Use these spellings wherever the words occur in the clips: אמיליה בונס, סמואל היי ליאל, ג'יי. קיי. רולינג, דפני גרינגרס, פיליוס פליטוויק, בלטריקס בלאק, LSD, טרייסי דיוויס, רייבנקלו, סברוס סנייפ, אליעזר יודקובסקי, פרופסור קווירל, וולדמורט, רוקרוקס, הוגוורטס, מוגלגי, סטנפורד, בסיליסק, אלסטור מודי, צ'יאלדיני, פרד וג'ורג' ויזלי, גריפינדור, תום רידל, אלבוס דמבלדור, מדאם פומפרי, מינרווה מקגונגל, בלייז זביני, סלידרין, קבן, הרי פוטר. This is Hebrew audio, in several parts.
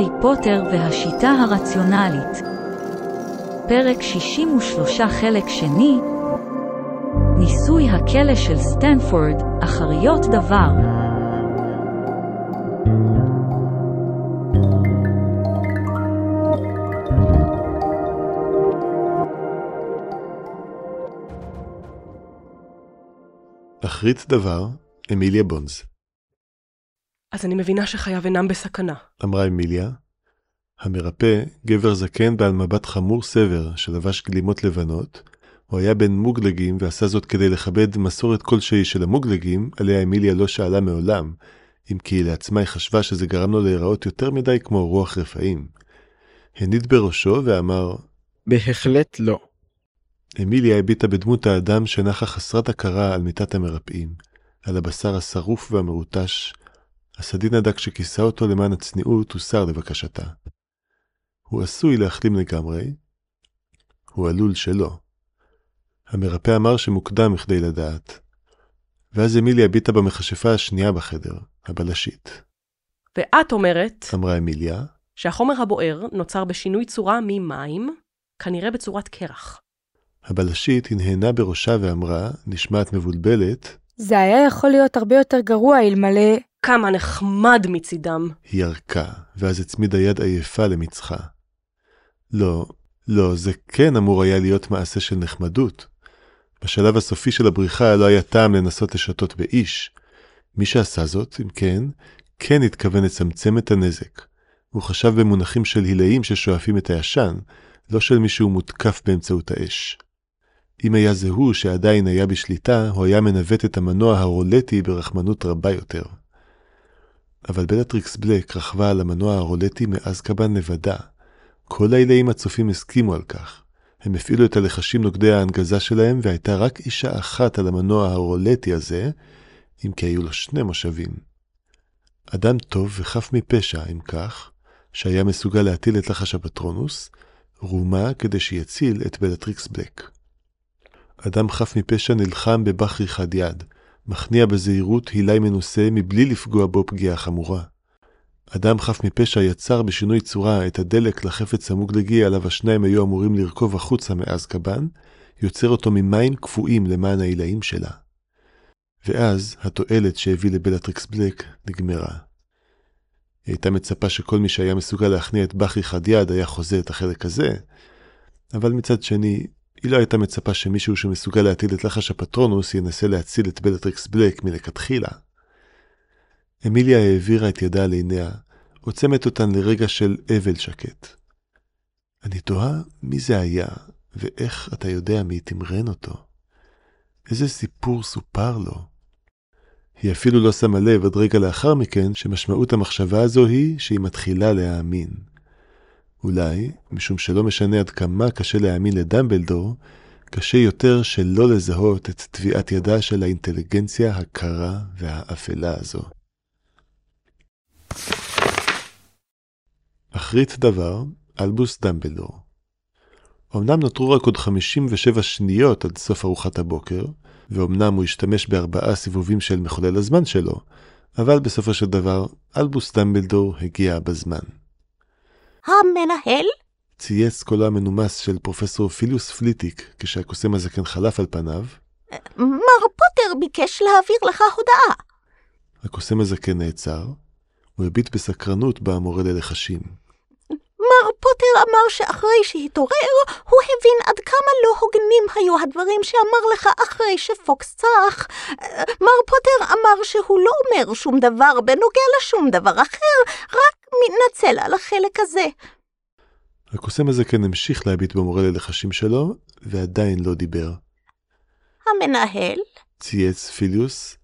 הרי פוטר והשיטה הרציונלית. פרק 63 חלק שני, ניסוי הכלא של סטנפורד, אחריות דבר. אחרית דבר, אמיליה בונס. אז אני מבינה שחייו אינם בסכנה, אמרה אמיליה. המרפא, גבר זקן בעל מבט חמור סבר שלבש גלימות לבנות, הוא היה בן מוגלגים ועשה זאת כדי לכבד מסורת כלשהי של המוגלגים, עליה אמיליה לא שאלה מעולם, אם כי לעצמה היא חשבה שזה גרם לו להיראות יותר מדי כמו רוח רפאים. הניד בראשו ואמר, בהחלט לא. אמיליה הביטה בדמות האדם שנחה חסרת הכרה על מיטת המרפאים, על הבשר השרוף והמרוטש, הסדין הדק שכיסה אותו למען הצניעות הוסר לבקשתה. הוא עשוי להחלים לגמרי, הוא עלול שלא. המרפא אמר שמוקדם מכדי לדעת. ואז אמיליה הביטה במחשפה השנייה בחדר, הבלשית. ואת אומרת, אמרה אמיליה, שהחומר הבוער נוצר בשינוי צורה ממים, כנראה בצורת קרח. הבלשית הנהנה בראשה ואמרה, נשמעת מבולבלת, זה היה יכול להיות הרבה יותר גרוע אלמלא, כמה נחמד מצידם. היא ירקה, ואז הצמיד היד עייפה למצחה. לא, לא, זה כן אמור היה להיות מעשה של נחמדות. בשלב הסופי של הבריחה לא היה טעם לנסות לשתות באיש. מי שעשה זאת, אם כן, כן התכוון לצמצם את הנזק. הוא חשב במונחים של הילאים ששואפים את הישן, לא של מישהו מותקף באמצעות האש. אם היה זהו שעדיין היה בשליטה, הוא היה מנווט את המנוע הרולטי ברחמנות רבה יותר. אבל בלטריקס בלאק רכבה על המנוע הרולטי מאז קבן לבדה. כל הילאים הצופים הסכימו על כך. הם הפעילו את הלחשים נוגדי ההנגזה שלהם, והייתה רק אישה אחת על המנוע הרולטי הזה, אם כי היו לו שני מושבים. אדם טוב וחף מפשע, אם כך, שהיה מסוגל להטיל את לחש הפטרונוס, רומה כדי שיציל את בלטריקס בלאק. אדם חף מפשע נלחם בבח ריחד יד, מכניע בזהירות הילי מנוסה מבלי לפגוע בו פגיעה חמורה. אדם חף מפשע יצר בשינוי צורה את הדלק לחפץ המוגלגי עליו השניים היו אמורים לרכוב החוצה מאז קבן, יוצר אותו ממים קפואים למען העילאים שלה. ואז התועלת שהביא לבלטריקס בלאק נגמרה. היא הייתה מצפה שכל מי שהיה מסוגל להכניע את בחי חד יד היה חוזה את החלק הזה, אבל מצד שני, היא לא הייתה מצפה שמישהו שמסוגל להטיל את לחש הפטרונוס ינסה להציל את בלטריקס בלאק מלכתחילה. אמיליה העבירה את ידה על עיניה, עוצמת אותן לרגע של אבל שקט. אני תוהה מי זה היה, ואיך אתה יודע מי תמרן אותו. איזה סיפור סופר לו. היא אפילו לא שמה לב עד רגע לאחר מכן שמשמעות המחשבה הזו היא שהיא מתחילה להאמין. אולי, משום שלא משנה עד כמה קשה להאמין לדמבלדור, קשה יותר שלא לזהות את תביעת ידה של האינטליגנציה הקרה והאפלה הזו. אחרית דבר, אלבוס דמבלדור. אמנם נותרו רק עוד 57 שניות עד סוף ארוחת הבוקר, ואומנם הוא השתמש ב4 סיבובים של מחולל הזמן שלו, אבל בסופו של דבר, אלבוס דמבלדור הגיע בזמן. המנהל? צייץ קולה המנומס של פרופסור פיליוס פליטוויק, כשהקוסם הזקן חלף על פניו. מר פוטר ביקש להעביר לך הודעה. הקוסם הזקן נעצר, הוא הביט בסקרנות במורה ללחשים. מר פוטר אמר שאחרי שהתעורר, הוא הבין עד כמה לא הוגנים היו הדברים שאמר לך אחרי שפוקס צרח. מר פוטר אמר שהוא לא אומר שום דבר בנוגע לשום דבר אחר, רק מתנצל על החלק הזה. הקוסם הזה כן המשיך להביט במורה ללחשים שלו, ועדיין לא דיבר. המנהל? צייץ פיליוס.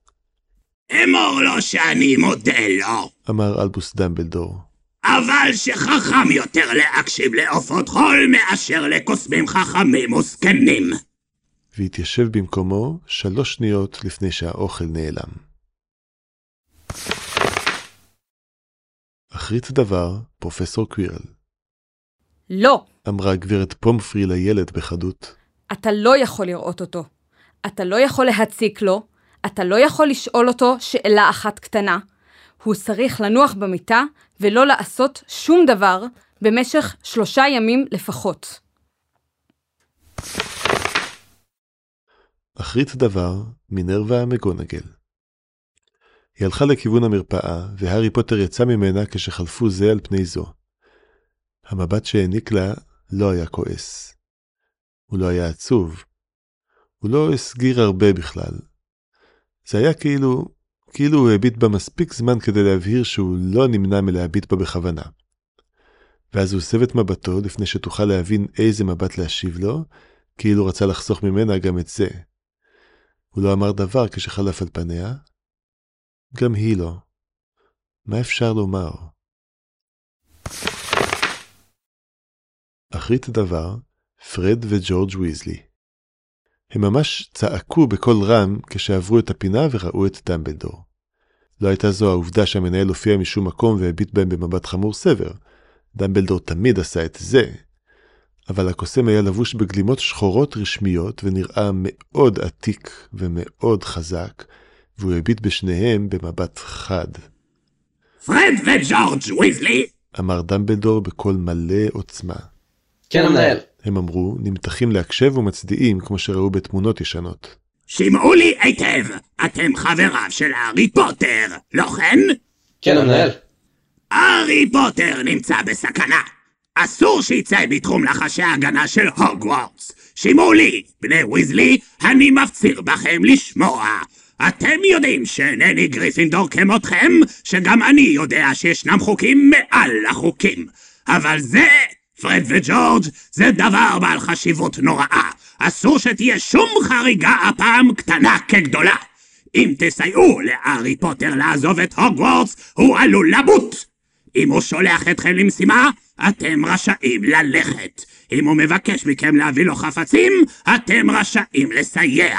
אמור לו שאני מודה לו, אמר אלבוס דמבלדור. אבל שחכם יותר להקשיב לעופות חול מאשר לקוסמים חכמים וסקנים. והתיישב במקומו 3 שניות לפני שהאוכל נעלם. אחרית דבר, פרופסור קווירל. לא! אמרה גברת פומפרי לילד בחדות. אתה לא יכול לראות אותו. אתה לא יכול להציק לו. אתה לא יכול לשאול אותו שאלה אחת קטנה. הוא צריך לנוח במיטה ולא לעשות שום דבר במשך 3 ימים לפחות. אחרית דבר, מינרווה מקגונגל. היא הלכה לכיוון המרפאה, והרי פוטר יצא ממנה כשחלפו זה על פני זו. המבט שהעניק לה לא היה כועס. הוא לא היה עצוב. הוא לא הסגיר הרבה בכלל. זה היה כאילו הוא הביט בה מספיק זמן כדי להבהיר שהוא לא נמנע מלהביט בה בכוונה. ואז הוא סב את מבטו לפני שתוכל להבין איזה מבט להשיב לו, כאילו רצה לחסוך ממנה גם את זה. הוא לא אמר דבר כשחלף על פניה. גם היא לא. מה אפשר לומר? אחרית דבר, פרד וג'ורג' ויזלי. הם ממש צעקו בכל רם כשעברו את הפינה וראו את דמבלדור. לא הייתה זו העובדה שהמנהל הופיע משום מקום והביט בהם במבט חמור סבר. דמבלדור תמיד עשה את זה. אבל הקוסם היה לבוש בגלימות שחורות רשמיות ונראה מאוד עתיק ומאוד חזק, והוא הביט בשניהם במבט חד. פרד וג'ורג' ויזלי! אמר דמבלדור בקול מלא עוצמה. כן, המנהל. הם אמרו, נמתחים להקשב ומצדיעים כמו שראו בתמונות ישנות. שימעו לי היטב, אתם חבריו של הרי פוטר, לא כן? כן, המנהל. הרי פוטר נמצא בסכנה. אסור שיצא בתחום לחשי ההגנה של הוגוורטס. שימעו לי, בני ויזלי, אני מפציר בכם לשמוע. אתם יודעים שאינני גריפינדור כמותכם, שגם אני יודע שישנם חוקים מעל החוקים. אבל זה, פרד וג'ורג', זה דבר בעל חשיבות נוראה. אסור שתהיה שום חריגה הפעם קטנה כגדולה. אם תסייעו להרי פוטר לעזוב את הוגוורטס, הוא עלול למות. אם הוא שולח אתכם למשימה, אתם רשאים ללכת. אם הוא מבקש מכם להביא לו חפצים, אתם רשאים לסייע.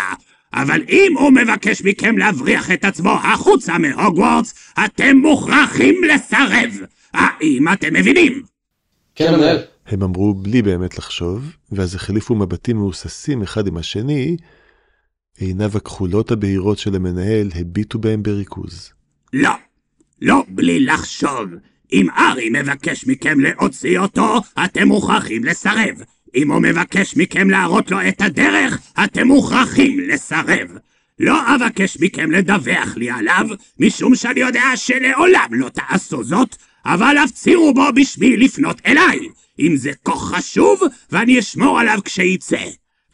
אבל אם הוא מבקש מכם להבריח את עצמו החוצה מהוגוורטס, אתם מוכרחים לסרב. האם אתם מבינים? כן, מנהל. הם אמרו בלי באמת לחשוב, ואז החליפו מבטים מאוססים אחד עם השני. עיניו הכחולות הבהירות של המנהל הביטו בהם בריכוז. לא, לא בלי לחשוב. אם ארי מבקש מכם להוציא אותו, אתם מוכרחים לסרב. אם הוא מבקש מכם להראות לו את הדרך, אתם מוכרחים לסרב. לא אבקש מכם לדווח לי עליו, משום שאני יודע שלעולם לא תעשו זאת, אבל הפצירו בו בשביל לפנות אליי, אם זה כה חשוב, ואני אשמור עליו כשיצא.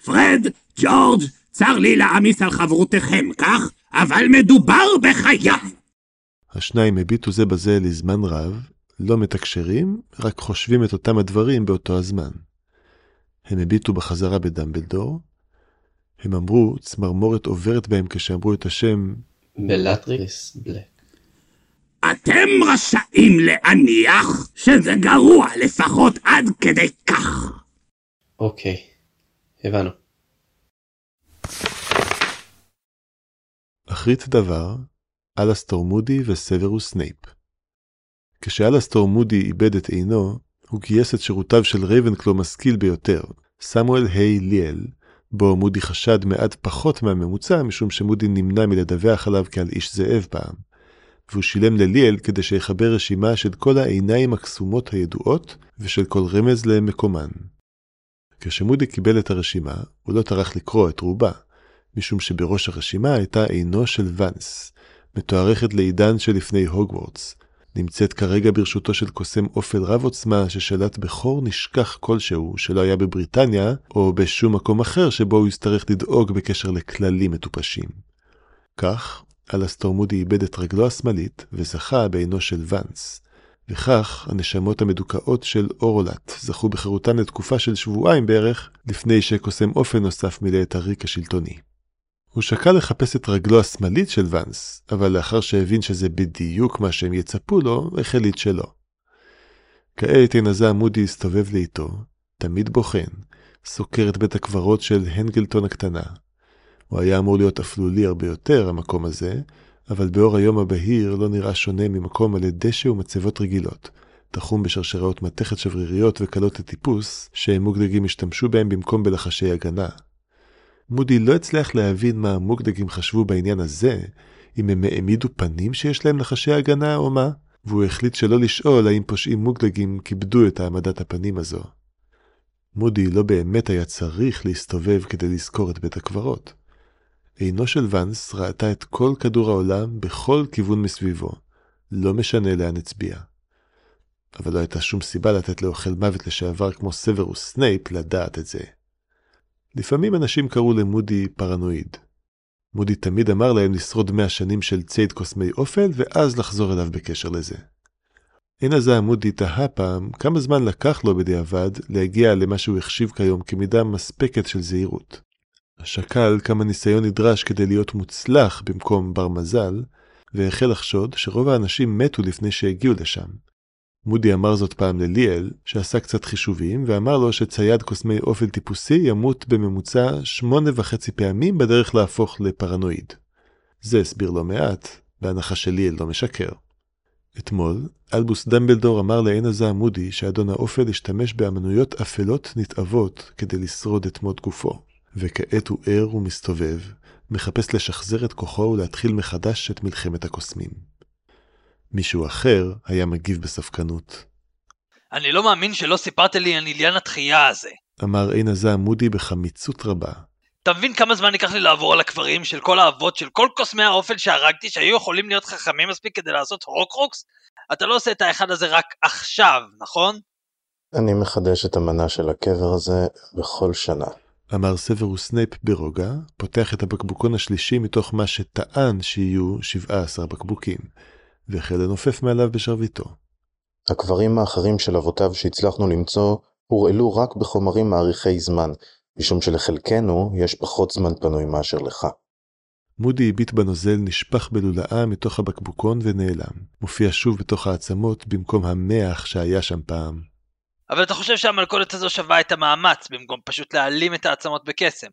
פרד, ג'ורג', צר לי להעמיס על חברותיכם כך, אבל מדובר בחייו. השניים הביטו זה בזה לזמן רב, לא מתקשרים, רק חושבים את אותם הדברים באותו הזמן. הם הביטו בחזרה בדמבלדור. הם אמרו, צמרמורת עוברת בהם כשאמרו את השם בלטריקס בלאק. אתם רשאים להניח שזה גרוע לפחות עד כדי כך. אוקיי, הבנו. אחרית דבר, אלסטור מודי וסברוס סנייפ. כשאלסטור מודי איבד את עינו, הוא גייס את שירותיו של רייבנקלו משכיל ביותר, סמואל היי ליאל, בו מודי חשד מעט פחות מהממוצע, משום שמודי נמנע מלדווח עליו כעל איש זאב פעם, והוא שילם לליאל כדי שיחבר רשימה של כל העיניים הקסומות הידועות ושל כל רמז למקומן. כשמודי קיבל את הרשימה, הוא לא טרח לקרוא את רובה, משום שבראש הרשימה הייתה עינו של ונס, מתוארכת לעידן שלפני הוגוורטס, נמצאת כרגע ברשותו של קוסם אופל רב עוצמה ששלט בחור נשכח כלשהו שלא היה בבריטניה או בשום מקום אחר שבו הוא יצטרך לדאוג בקשר לכללים מטופשים. כך, אלסטור מודי איבד את רגלו השמאלית וזכה בעינו של ונס, וכך הנשמות המדוכאות של אורולט זכו בחירותן לתקופה של שבועיים בערך לפני שקוסם אופל נוסף מילא את הריק השלטוני. הוא שקל לחפש את רגלו השמאלית של ונס, אבל לאחר שהבין שזה בדיוק מה שהם יצפו לו, החליט שלא. כעת הנזע מודי הסתובב לאיתו, תמיד בוחן, סוקר את בית הקברות של הנגלטון הקטנה. הוא היה אמור להיות אפלולי הרבה יותר, המקום הזה, אבל באור היום הבהיר לא נראה שונה ממקום על דשא ומצבות רגילות, תחום בשרשראות מתכת שבריריות וקלות לטיפוס, שהמוגדגים השתמשו בהם במקום בלחשי הגנה. מודי לא הצליח להבין מה המוקדגים חשבו בעניין הזה, אם הם העמידו פנים שיש להם לחשי הגנה או מה, והוא החליט שלא לשאול האם פושעים מוגלגים כיבדו את העמדת הפנים הזו. מודי לא באמת היה צריך להסתובב כדי לזכור את בית הקברות. עינו של ונס ראתה את כל כדור העולם בכל כיוון מסביבו, לא משנה לאן הצביע. אבל לא הייתה שום סיבה לתת לאוכל מוות לשעבר כמו סברוס סנייפ לדעת את זה. לפעמים אנשים קראו למודי פרנואיד. מודי תמיד אמר להם לשרוד 100 שנים של ציד קוסמי אופל ואז לחזור אליו בקשר לזה. אין הזה מודי תהה פעם כמה זמן לקח לו בדיעבד להגיע למה שהוא החשיב כיום כמידה מספקת של זהירות. השקל כמה ניסיון נדרש כדי להיות מוצלח במקום בר מזל, והחל לחשוד שרוב האנשים מתו לפני שהגיעו לשם. מודי אמר זאת פעם לליאל, שעשה קצת חישובים, ואמר לו שצייד קוסמי אופל טיפוסי ימות בממוצע 8.5 פעמים בדרך להפוך לפרנואיד. זה הסביר לו מעט, בהנחה שליאל לא משקר. אתמול, אלבוס דמבלדור אמר לעין הזה מודי שאדון האופל השתמש באמנויות אפלות נתאבות כדי לשרוד את מות גופו, וכעת הוא ער ומסתובב, מחפש לשחזר את כוחו ולהתחיל מחדש את מלחמת הקוסמים. מישהו אחר היה מגיב בספקנות. אני לא מאמין שלא סיפרת לי על עניין התחייה הזה, אמר עין הזה מודי בחמיצות רבה. אתה מבין כמה זמן ייקח לי לעבור על הקברים של כל האבות של כל קוסמי האופל שהרגתי שהיו יכולים להיות חכמים מספיק כדי לעשות רוקרוקס? אתה לא עושה את האחד הזה רק עכשיו, נכון? אני מחדש את המנה של הקבר הזה בכל שנה, אמר סברוס סנייפ ברוגע, פותח את הבקבוקון השלישי מתוך מה שטען שיהיו 17 בקבוקים. והחל לנופף מעליו בשרביטו. הקברים האחרים של אבותיו שהצלחנו למצוא הורעלו רק בחומרים מעריכי זמן, משום שלחלקנו יש פחות זמן פנוי מאשר לך. מודי הביט בנוזל נשפך בלולאה מתוך הבקבוקון ונעלם. מופיע שוב בתוך העצמות במקום המח שהיה שם פעם. אבל אתה חושב שהמלכודת הזו שווה את המאמץ במקום פשוט להעלים את העצמות בקסם?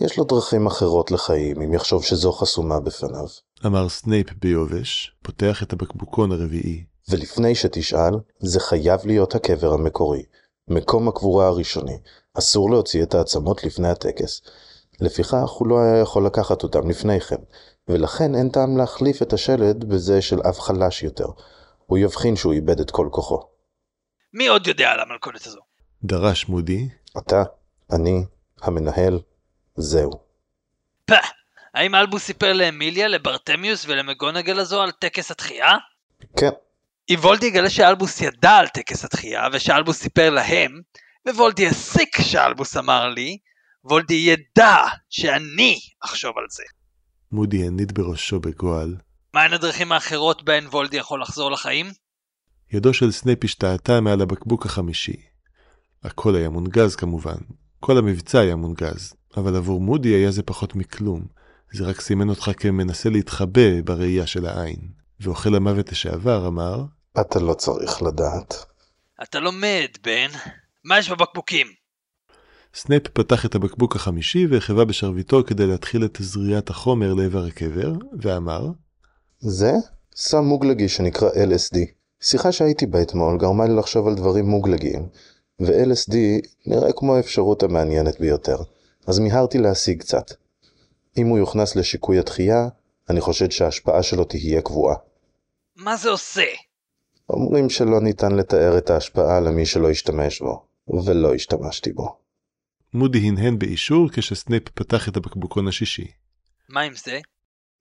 יש לו דרכים אחרות לחיים, אם יחשוב שזו חסומה בפניו. אמר סנייפ ביובש, פותח את הבקבוקון הרביעי. ולפני שתשאל, זה חייב להיות הקבר המקורי, מקום הקבורה הראשוני. אסור להוציא את העצמות לפני הטקס. לפיכך הוא לא היה יכול לקחת אותם לפני כן, ולכן אין טעם להחליף את השלד בזה של אב חלש יותר. הוא יבחין שהוא איבד את כל כוחו. מי עוד יודע על המלכודת הזו? דרש מודי. אתה, אני, המנהל. זהו. פה, האם אלבוס סיפר לאמיליה, לברטמיוס ולמגונגל הזו על טקס התחייה? כן. וולדי יגלה שאלבוס ידע על טקס התחייה ושאלבוס סיפר להם, וולדי יסיק שאלבוס אמר לי, וולדי ידע שאני אחשוב על זה. מודי יניד בראשו בגועל. מהן הדרכים האחרות בהן וולדי יכול לחזור לחיים? ידו של סנייפ השתעתה מעל הבקבוק החמישי. הכל היה מונגז כמובן. כל המבצע היה מונגז. אבל עבור מודי היה זה פחות מכלום. זה רק סימן אותך כמנסה להתחבא בראייה של העין. ואוכל המוות לשעבר אמר, אתה לא צריך לדעת. אתה לומד, בן. מה יש בבקבוקים? סנייפ פתח את הבקבוק החמישי והחווה בשרביטו כדי להתחיל את זריעת החומר לעבר הקבר, ואמר, זה? סם מוגלגי שנקרא LSD. שיחה שהייתי בה אתמול גרמה לי לחשוב על דברים מוגלגיים, ו-LSD נראה כמו האפשרות המעניינת ביותר. אז מיהרתי להשיג קצת. אם הוא יוכנס לשיקוי התחייה, אני חושד שההשפעה שלו תהיה קבועה. מה זה עושה? אומרים שלא ניתן לתאר את ההשפעה למי שלא השתמש בו, ולא השתמשתי בו. מודי הנהן באישור כשסנייפ פתח את הבקבוקון השישי. מה עם זה?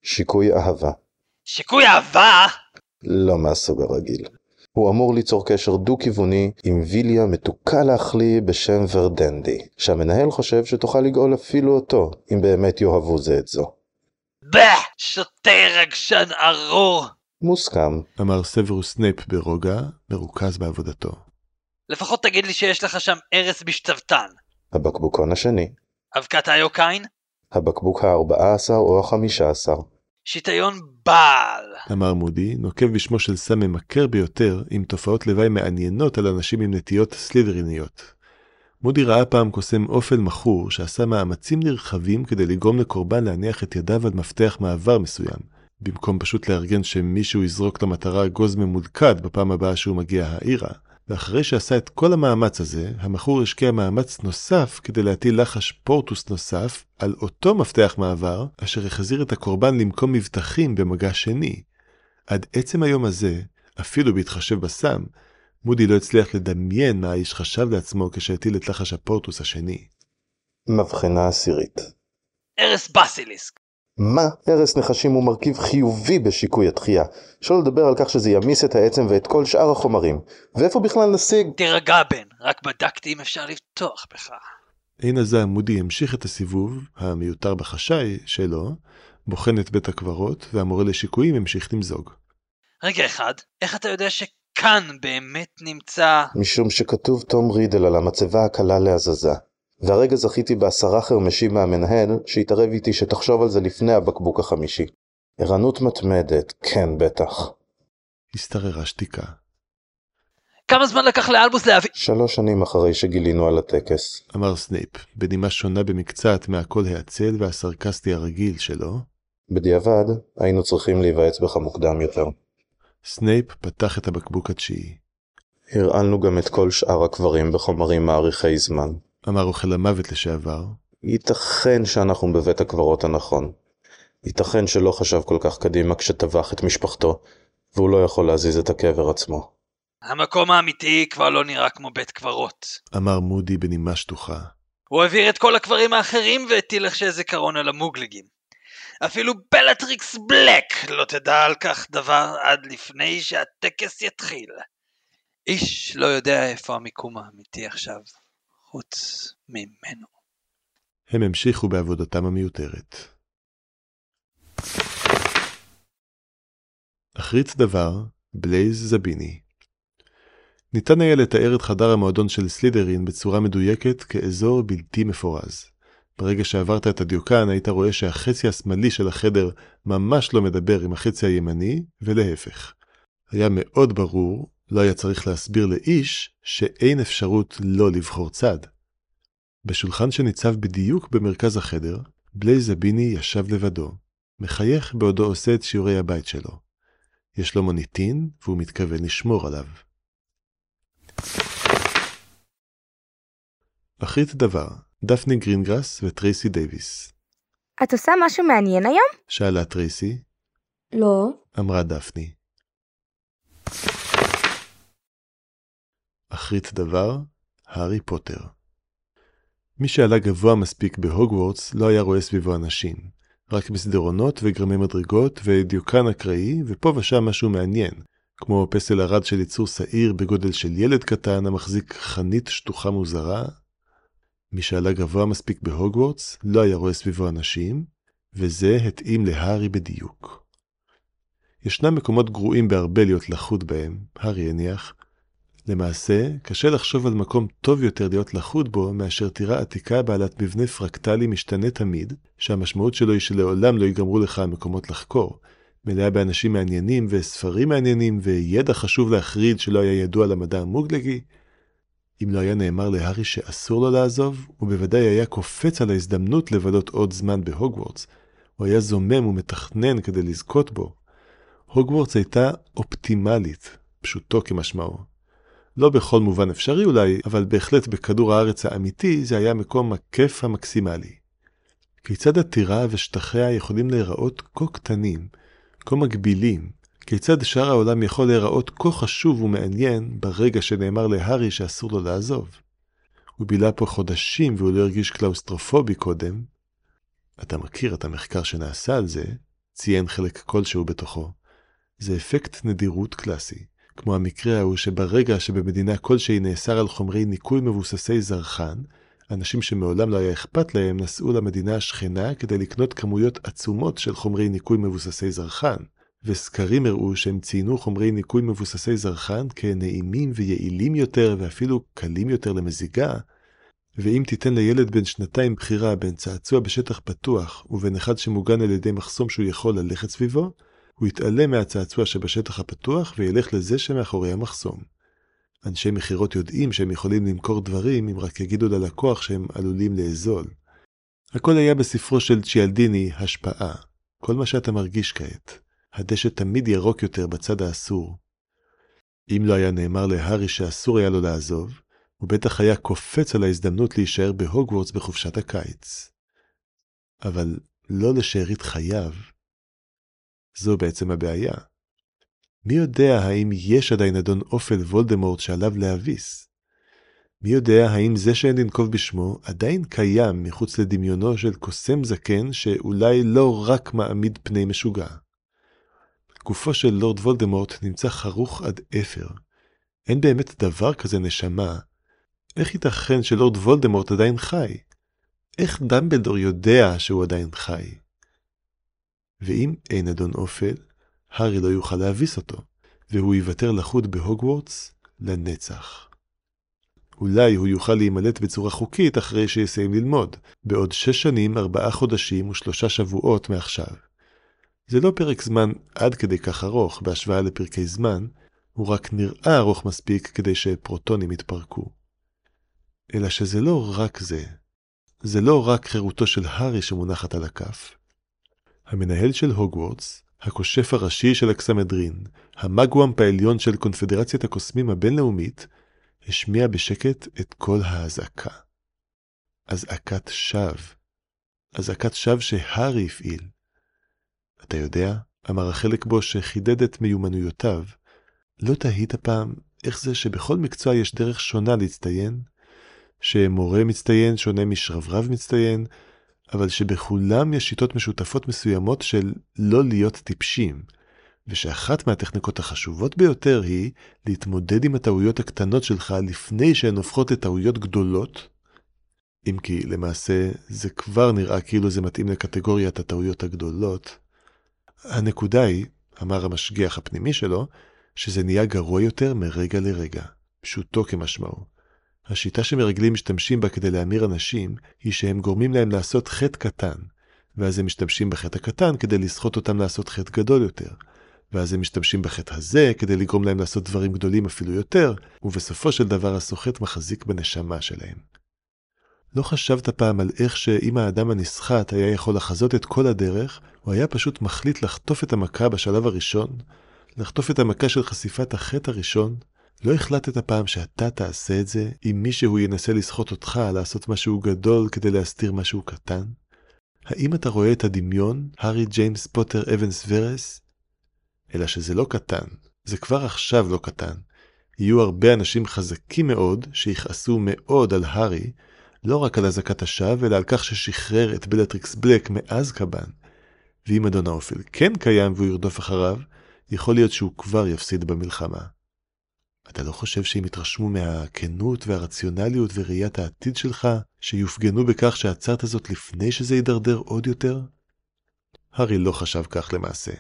שיקוי אהבה. שיקוי אהבה? לא מהסוג הרגיל. הוא אמור ליצור קשר דו-כיווני עם ויליה מתוקה להחלי בשם ורדנדי, שהמנהל חושב שתוכל לגאול אפילו אותו, אם באמת יאהבו זה את זו. שוטי רגשן ארור! מוסכם, אמר סברוס סנייפ ברוגע, מרוכז בעבודתו. לפחות תגיד לי שיש לך שם ערס בשטבתן. הבקבוקון השני. אבקת היוקיין? הבקבוק ה-14 או ה-15. שיטיון בעל, אמר מודי, נוקב בשמו של סם ממכר ביותר עם תופעות לוואי מעניינות על אנשים עם נטיות סליבריניות. מודי ראה פעם קוסם אופל מחור שעשה מאמצים נרחבים כדי לגרום לקורבן להניח את ידיו על מפתח מעבר מסוים, במקום פשוט לארגן שמישהו יזרוק למטרה גוז ממולקד בפעם הבאה שהוא מגיע העירה, ואחרי שעשה את כל המאמץ הזה, המכור השקיע מאמץ נוסף כדי להטיל לחש פורטוס נוסף על אותו מפתח מעבר, אשר החזיר את הקורבן למקום מבטחים במגע שני. עד עצם היום הזה, אפילו בהתחשב בסם, מודי לא הצליח לדמיין מה האיש חשב לעצמו כשהטיל את לחש הפורטוס השני. מבחנה עשירית. הרס בסיליסק. מה? הרס נחשים הוא מרכיב חיובי בשיקוי התחייה. שלא לדבר על כך שזה ימיס את העצם ואת כל שאר החומרים. ואיפה בכלל נשיג? תרגע בן, רק בדקתי אם אפשר לפתוח בך. אין הזה מודי המשיך את הסיבוב, המיותר בחשאי שלו, בוחן את בית הקברות, והמורה לשיקויים המשיך למזוג. רגע אחד, איך אתה יודע שכאן באמת נמצא? משום שכתוב תום רידל על המצבה הקלה להזזה. והרגע זכיתי בעשרה חרמשים מהמנהל שהתערב איתי שתחשוב על זה לפני הבקבוק החמישי. ערנות מתמדת, כן בטח. הסתררה שתיקה. כמה זמן לקח לאלבוס להביא? 3 שנים אחרי שגילינו על הטקס. אמר סנייפ, בנימה שונה במקצת מהכל העצל והסרקסטי הרגיל שלו. בדיעבד, היינו צריכים להיוועץ בך מוקדם יותר. סנייפ פתח את הבקבוק התשיעי. הרעלנו גם את כל שאר הקברים בחומרים מעריכי זמן. אמר אוכל המוות לשעבר. ייתכן שאנחנו בבית הקברות הנכון. ייתכן שלא חשב כל כך קדימה כשטבח את משפחתו, והוא לא יכול להזיז את הקבר עצמו. המקום האמיתי כבר לא נראה כמו בית קברות. אמר מודי בנימה שטוחה. הוא העביר את כל הקברים האחרים והטיל איזה זיכרון על המוגלגים. אפילו בלטריקס בלאק לא תדע על כך דבר עד לפני שהטקס יתחיל. איש לא יודע איפה המיקום האמיתי עכשיו. חוץ ממנו. הם המשיכו בעבודתם המיותרת. אחרית דבר, בלייז זביני. ניתן היה לתאר את חדר המועדון של סלידרין בצורה מדויקת כאזור בלתי מפורז. ברגע שעברת את הדיוקן היית רואה שהחצי השמאלי של החדר ממש לא מדבר עם החצי הימני ולהפך. היה מאוד ברור, לא היה צריך להסביר לאיש שאין אפשרות לא לבחור צד. בשולחן שניצב בדיוק במרכז החדר, בלייז זביני ישב לבדו, מחייך בעודו עושה את שיעורי הבית שלו. יש לו מוניטין והוא מתכוון לשמור עליו. אחרית דבר, דפני גרינגרס וטרייסי דיוויס. את עושה משהו מעניין היום? שאלה טרייסי. לא. אמרה דפני. אחרית דבר, הרי פוטר. מי שעלה גבוה מספיק בהוגוורטס לא היה רואה סביבו אנשים, רק מסדרונות וגרמי מדרגות ודיוקן אקראי ופה ושם משהו מעניין, כמו פסל ארד של יצור סעיר בגודל של ילד קטן המחזיק חנית שטוחה מוזרה. מי שעלה גבוה מספיק בהוגוורטס לא היה רואה סביבו אנשים, וזה התאים להרי בדיוק. ישנם מקומות גרועים בהרבה להיות לחוד בהם, הרי הניח, למעשה, קשה לחשוב על מקום טוב יותר להיות לחוד בו מאשר טירה עתיקה בעלת מבנה פרקטלי משתנה תמיד, שהמשמעות שלו היא שלעולם לא ייגמרו לך המקומות לחקור, מלאה באנשים מעניינים וספרים מעניינים וידע חשוב להחריד שלא היה ידוע למדע המוגלגי. אם לא היה נאמר להרי שאסור לו לעזוב, הוא בוודאי היה קופץ על ההזדמנות לבלות עוד זמן בהוגוורטס. הוא היה זומם ומתכנן כדי לזכות בו. הוגוורטס הייתה אופטימלית, פשוטו כמשמעו. לא בכל מובן אפשרי אולי, אבל בהחלט בכדור הארץ האמיתי זה היה מקום הכיף המקסימלי. כיצד הטירה ושטחיה יכולים להיראות כה קטנים, כה מגבילים, כיצד שאר העולם יכול להיראות כה חשוב ומעניין ברגע שנאמר להרי שאסור לו לעזוב. הוא בילה פה חודשים והוא לא הרגיש קלאוסטרופובי קודם. אתה מכיר את המחקר שנעשה על זה, ציין חלק כלשהו בתוכו. זה אפקט נדירות קלאסי. כמו המקרה ההוא שברגע שבמדינה כלשהי נאסר על חומרי ניקוי מבוססי זרחן, אנשים שמעולם לא היה אכפת להם נסעו למדינה השכנה כדי לקנות כמויות עצומות של חומרי ניקוי מבוססי זרחן, וסקרים הראו שהם ציינו חומרי ניקוי מבוססי זרחן כנעימים ויעילים יותר ואפילו קלים יותר למזיגה, ואם תיתן לילד בן 2 בחירה בין צעצוע בשטח פתוח ובין אחד שמוגן על ידי מחסום שהוא יכול ללכת סביבו, הוא יתעלם מהצעצוע שבשטח הפתוח וילך לזה שמאחורי המחסום. אנשי מחירות יודעים שהם יכולים למכור דברים אם רק יגידו ללקוח שהם עלולים לאזול. הכל היה בספרו של צ'יאלדיני, השפעה. כל מה שאתה מרגיש כעת. הדשא תמיד ירוק יותר בצד האסור. אם לא היה נאמר להרי שאסור היה לו לעזוב, הוא בטח היה קופץ על ההזדמנות להישאר בהוגוורטס בחופשת הקיץ. אבל לא לשארית חייו. זו בעצם הבעיה. מי יודע האם יש עדיין אדון אופל וולדמורט שעליו להביס? מי יודע האם זה שאין לנקוב בשמו עדיין קיים מחוץ לדמיונו של קוסם זקן שאולי לא רק מעמיד פני משוגע? גופו של לורד וולדמורט נמצא חרוך עד אפר. אין באמת דבר כזה נשמה. איך ייתכן שלורד וולדמורט עדיין חי? איך דמבלדור יודע שהוא עדיין חי? ואם אין אדון אופל, הרי לא יוכל להביס אותו, והוא יוותר לחוד בהוגוורטס לנצח. אולי הוא יוכל להימלט בצורה חוקית אחרי שיסיים ללמוד, בעוד 6 שנים, 4 חודשים ו3 שבועות מעכשיו. זה לא פרק זמן עד כדי כך ארוך בהשוואה לפרקי זמן, הוא רק נראה ארוך מספיק כדי שפרוטונים יתפרקו. אלא שזה לא רק זה. זה לא רק חירותו של הרי שמונחת על הכף. המנהל של הוגוורטס, הכושף הראשי של הקסמדרין, המגוואמפ העליון של קונפדרציית הקוסמים הבינלאומית, השמיע בשקט את כל האזעקה. אזעקת שווא. אזעקת שווא שהרי הפעיל. אתה יודע, אמר החלק בו שחידד את מיומנויותיו, לא תהית פעם איך זה שבכל מקצוע יש דרך שונה להצטיין, שמורה מצטיין שונה משרברב מצטיין, אבל שבכולם יש שיטות משותפות מסוימות של לא להיות טיפשים, ושאחת מהטכניקות החשובות ביותר היא להתמודד עם הטעויות הקטנות שלך לפני שהן הופכות לטעויות גדולות, אם כי למעשה זה כבר נראה כאילו זה מתאים לקטגוריית הטעויות הגדולות. הנקודה היא, אמר המשגיח הפנימי שלו, שזה נהיה גרוע יותר מרגע לרגע, פשוטו כמשמעו. השיטה שמרגלים משתמשים בה כדי להמיר אנשים היא שהם גורמים להם לעשות חטא קטן, ואז הם משתמשים בחטא הקטן כדי לסחוט אותם לעשות חטא גדול יותר, ואז הם משתמשים בחטא הזה כדי לגרום להם לעשות דברים גדולים אפילו יותר, ובסופו של דבר הסוחט מחזיק בנשמה שלהם. לא חשבת פעם על איך שאם האדם הנסחט היה יכול לחזות את כל הדרך, הוא היה פשוט מחליט לחטוף את המכה בשלב הראשון, לחטוף את המכה של חשיפת החטא הראשון? לא החלטת פעם שאתה תעשה את זה אם מישהו ינסה לסחוט אותך לעשות משהו גדול כדי להסתיר משהו קטן? האם אתה רואה את הדמיון, הרי ג'יימס פוטר אבנס ורס? אלא שזה לא קטן, זה כבר עכשיו לא קטן. יהיו הרבה אנשים חזקים מאוד שיחעסו מאוד על הרי, לא רק על הזקת השווא אלא על כך ששחרר את בלטריקס בלאק מאז קבן. ואם אדון האופל כן קיים והוא ירדוף אחריו, יכול להיות שהוא כבר יפסיד במלחמה. אתה לא חושב שהם יתרשמו מהכנות והרציונליות וראיית העתיד שלך, שיופגנו בכך שעצרת זאת לפני שזה יידרדר עוד יותר? הרי לא חשב כך למעשה.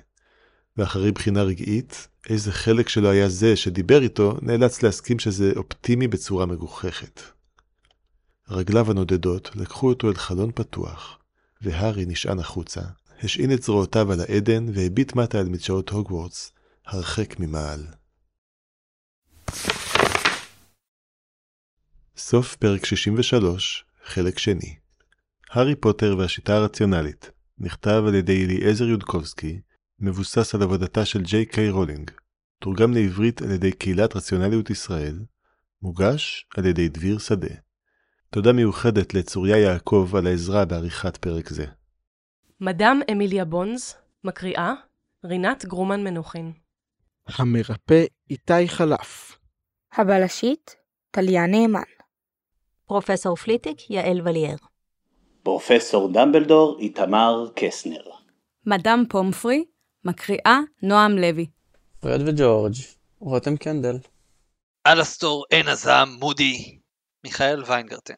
ואחרי בחינה רגעית, איזה חלק שלא היה זה שדיבר איתו, נאלץ להסכים שזה אופטימי בצורה מגוחכת. רגליו הנודדות לקחו אותו אל חלון פתוח, והרי נשען החוצה, השעין את זרועותיו על העדן והביט מטה על מדשאות הוגוורטס, הרחק ממעל. סוף פרק 63, חלק שני. הרי פוטר והשיטה הרציונלית, נכתב על ידי אליעזר יודקובסקי, מבוסס על עבודתה של ג'יי. קיי. רולינג, תורגם לעברית על ידי קהילת רציונליות ישראל, מוגש על ידי דביר שדה. תודה מיוחדת לצוריה יעקב על העזרה בעריכת פרק זה. מדאם אמיליה בונס, מקריאה, רינת גרומן מנוחין. המרפא איתי חלף. הבלשית, טליה נאמן. פרופסור פליטיק, יעל וליאר. פרופסור דמבלדור, איתמר קסנר. מדאם פומפרי, מקריאה, נועם לוי. פרד וג'ורג' רותם קנדל. אלסטור מודי, מיכאל ויינגרטן.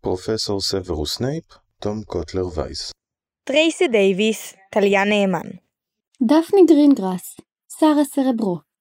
פרופסור סברוס סנייפ, תום קוטלר וייס. טרייסי דיוויס, טליה נאמן. דפני גרינגרס, שרה סרברו.